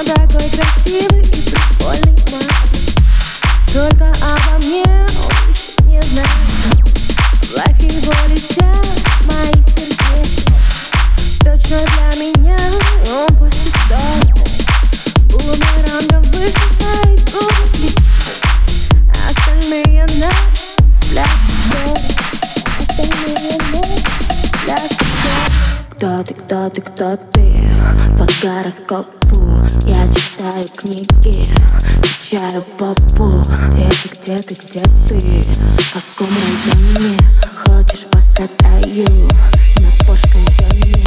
Он такой красивый и прикольный мальчик, только обо мне он ничего не знает. Власть его летят в моих сердечках, точно для меня он после солнца. Бумерангом выше своих губ, остальные на взгляд. Кто ты, кто ты, кто ты? Под гороскопу я читаю книги, изучаю попу. Где ты, где ты, где ты? В каком районе? Хочешь, покатаю на Поршском районе?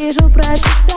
Вижу, братик,